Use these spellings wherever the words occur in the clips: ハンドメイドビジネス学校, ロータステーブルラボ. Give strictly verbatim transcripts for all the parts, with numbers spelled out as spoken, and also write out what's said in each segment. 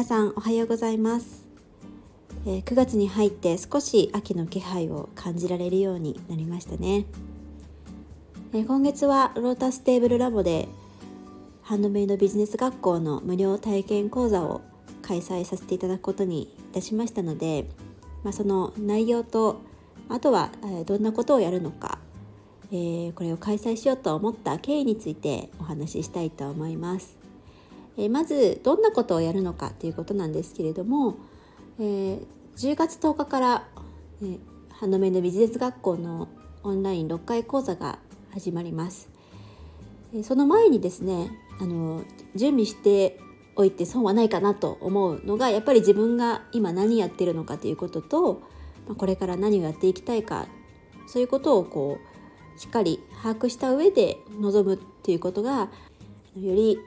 皆さんおはようございます。えー、くがつに入って少し秋の気配を感じられるようになりましたね。えー、今月はロータステーブルラボでハンドメイドビジネス学校の無料体験講座を開催させていただくことにいたしましたので、まあ、その内容とあとはどんなことをやるのか、えー、これを開催しようと思った経緯についてお話ししたいと思います。えー、まずどんなことをやるのかということなんですけれども、えー、じゅうがつとおかから、えー、ハンドメイドビジネス学校のオンラインろっかい講座が始まります。えー、その前にですねあの準備しておいて損はないかなと思うのがやっぱり自分が今何やってるのかということと、これから何をやっていきたいか、そういうことをこうしっかり把握した上で臨むっていうことがより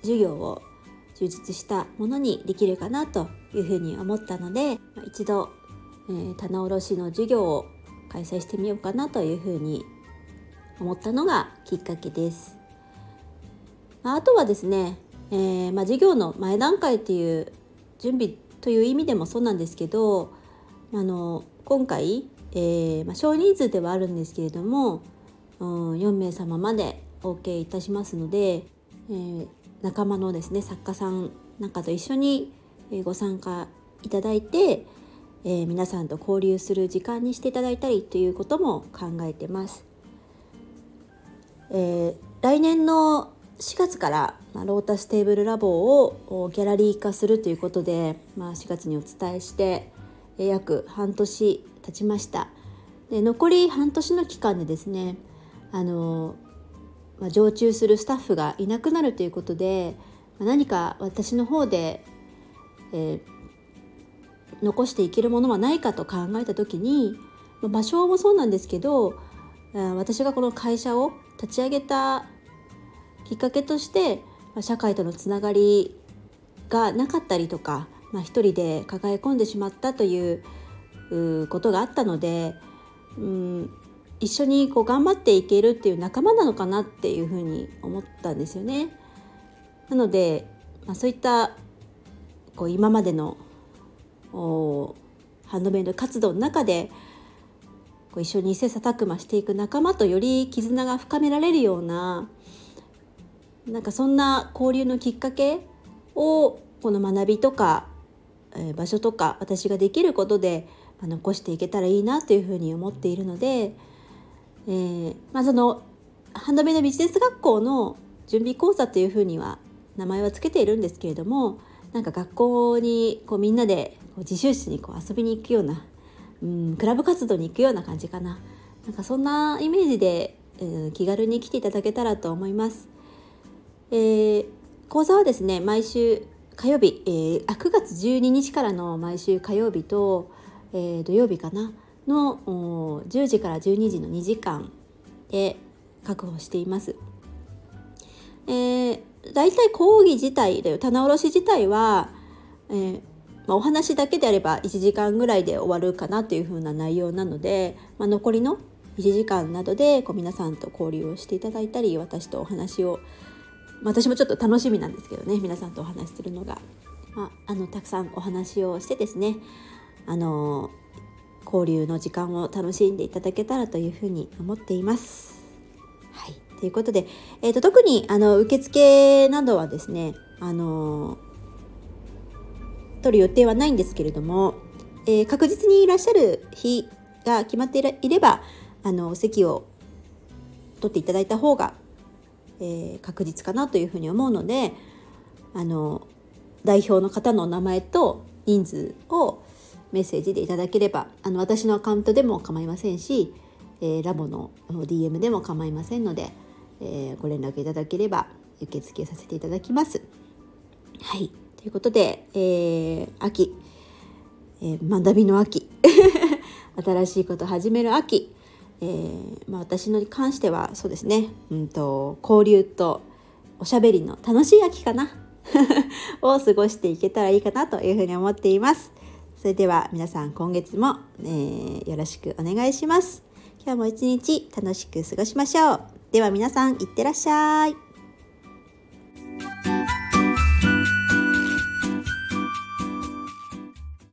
授業を充実したものにできるかなというふうに思ったので、一度、えー、棚卸しの授業を開催してみようかなというふうに思ったのがきっかけです。あとはですね、えーまあ、授業の前段階という準備という意味でもそうなんですけど、あの今回、えーまあ、少人数ではあるんですけれども、うん、よんめいさままで OK いたしますので、えー、仲間のですね作家さんなんかと一緒にご参加いただいて、えー、皆さんと交流する時間にしていただいたりということも考えてます。えー、来年のしがつからロータステーブルラボをギャラリー化するということで、まあ、しがつにお伝えして約半年経ちました。で残り半年の期間でですねあの、まあ、常駐するスタッフがいなくなるということで、何か私の方で、えー、残していけるものはないかと考えた時に、場所もそうなんですけど、私がこの会社を立ち上げたきっかけとして社会とのつながりがなかったりとか、まあ、一人で抱え込んでしまったということがあったので、うん、一緒にこう頑張っていけるっていう仲間なのかなっていうふうに思ったんですよね。なので、まあ、そういったこう今までのハンドメイド活動の中でこう一緒に切磋琢磨していく仲間とより絆が深められるようななんかそんな交流のきっかけをこの学びとか、えー、場所とか私ができることで、まあ、残していけたらいいなというふうに思っているので、えーまあ、そのハンドメイドビジネス学校の準備講座というふうには名前はつけているんですけれども、なんか学校にこうみんなでこう自習室にこう遊びに行くような、うん、クラブ活動に行くような感じかな。なんかそんなイメージで、うん、気軽に来ていただけたらと思います。えー、講座はですね毎週火曜日、えー、くがつじゅうににちからの毎週火曜日と、えー、土曜日かなのじゅうじからじゅうにじのにじかんで確保しています。えー、だいたい講義自体だよ棚卸し自体は、えーまあ、お話だけであればいちじかんぐらいで終わるかなというふうな内容なので、まあ、残りのいちじかんなどでこう皆さんと交流をしていただいたり、私とお話を私もちょっと楽しみなんですけどね、皆さんとお話しするのが、まあ、あのたくさんお話をしてですねあの交流の時間を楽しんでいただけたらというふうに思っています。はい、ということで、えー、と特にあの受付などはですねあの取る予定はないんですけれども、えー、確実にいらっしゃる日が決まっていればあの席を取っていただいた方がえー、確実かなというふうに思うので、あの代表の方のお名前と人数をメッセージでいただければ、あの私のアカウントでも構いませんし、えー、ラボの ディーエム でも構いませんので、えー、ご連絡いただければ受付させていただきます。はい、ということで、えー、秋、えー、学びの秋新しいこと始める秋、えーまあ、私に関してはそうですね、うんと、交流とおしゃべりの楽しい秋かなを過ごしていけたらいいかなというふうに思っています。それでは皆さん今月も、えー、よろしくお願いします。今日も一日楽しく過ごしましょう。では皆さんいってらっしゃい。